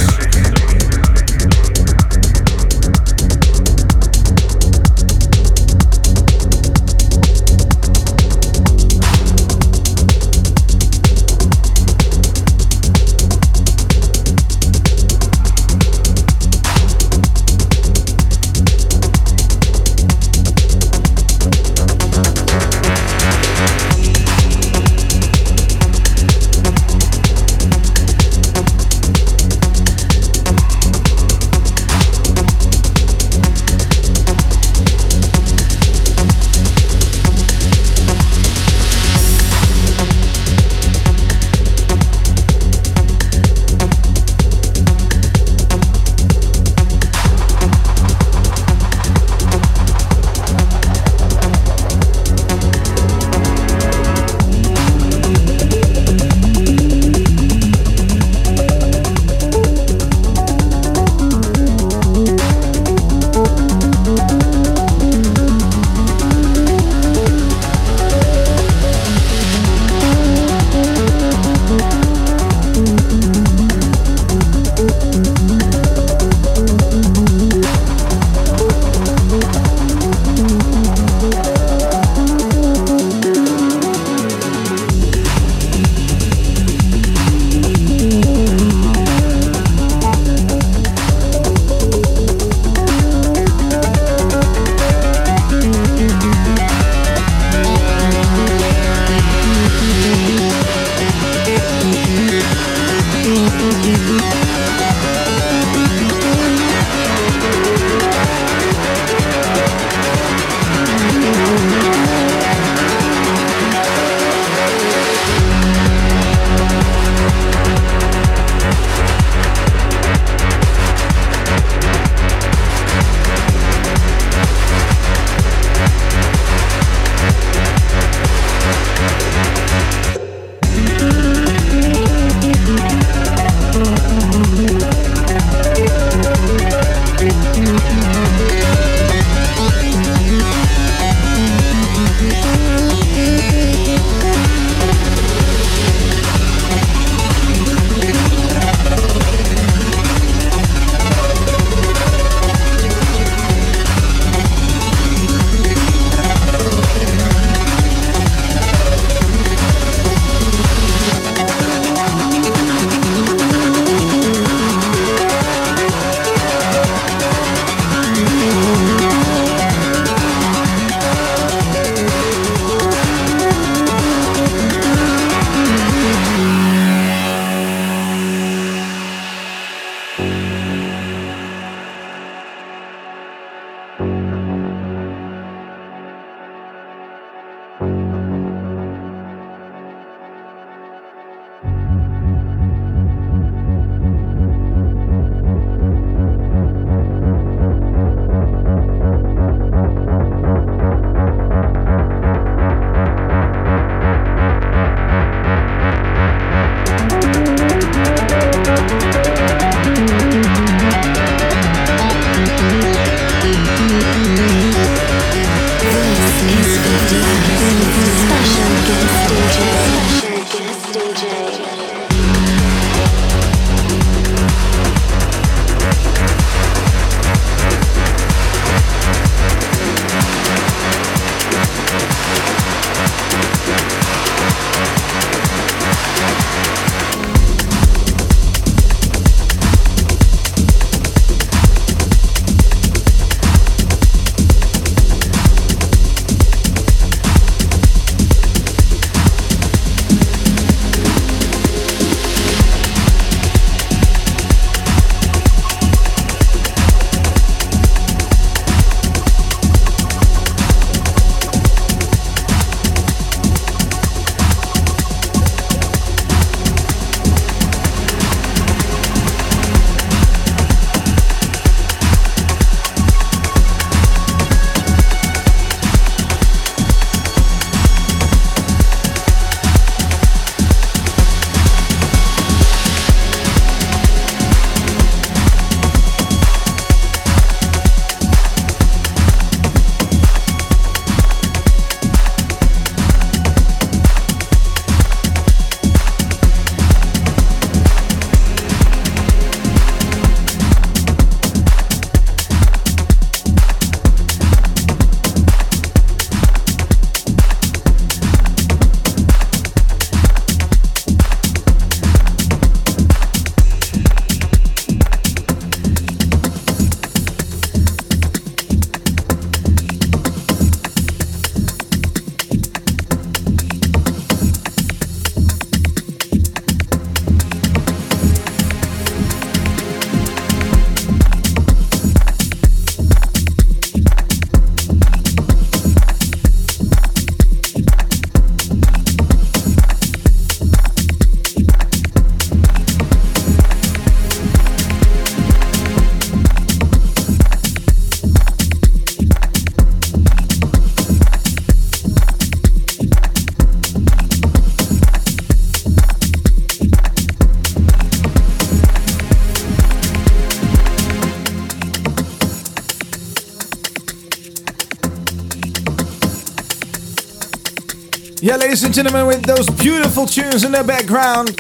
Yeah, ladies and gentlemen, with those beautiful tunes in the background,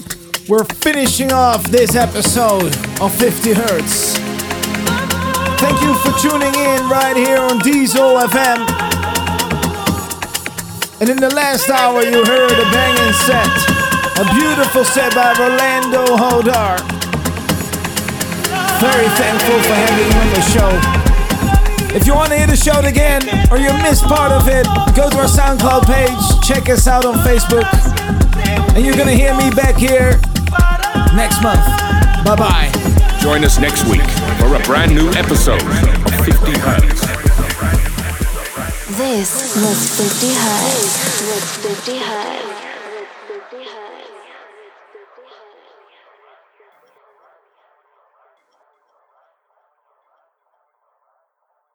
we're finishing off this episode of fifty hertz. Thank you for tuning in right here on Diesel F M. And in the last hour, you heard a banging set, a beautiful set by Rolando Jodar. Very thankful for having him on the show. If you want to hear the show again, or you missed part of it, go to our SoundCloud page. Check us out on Facebook, and you're gonna hear me back here next month. Bye-bye. Join us next week for a brand new episode of fifty hertz. This was fifty hertz. This was fifty hertz.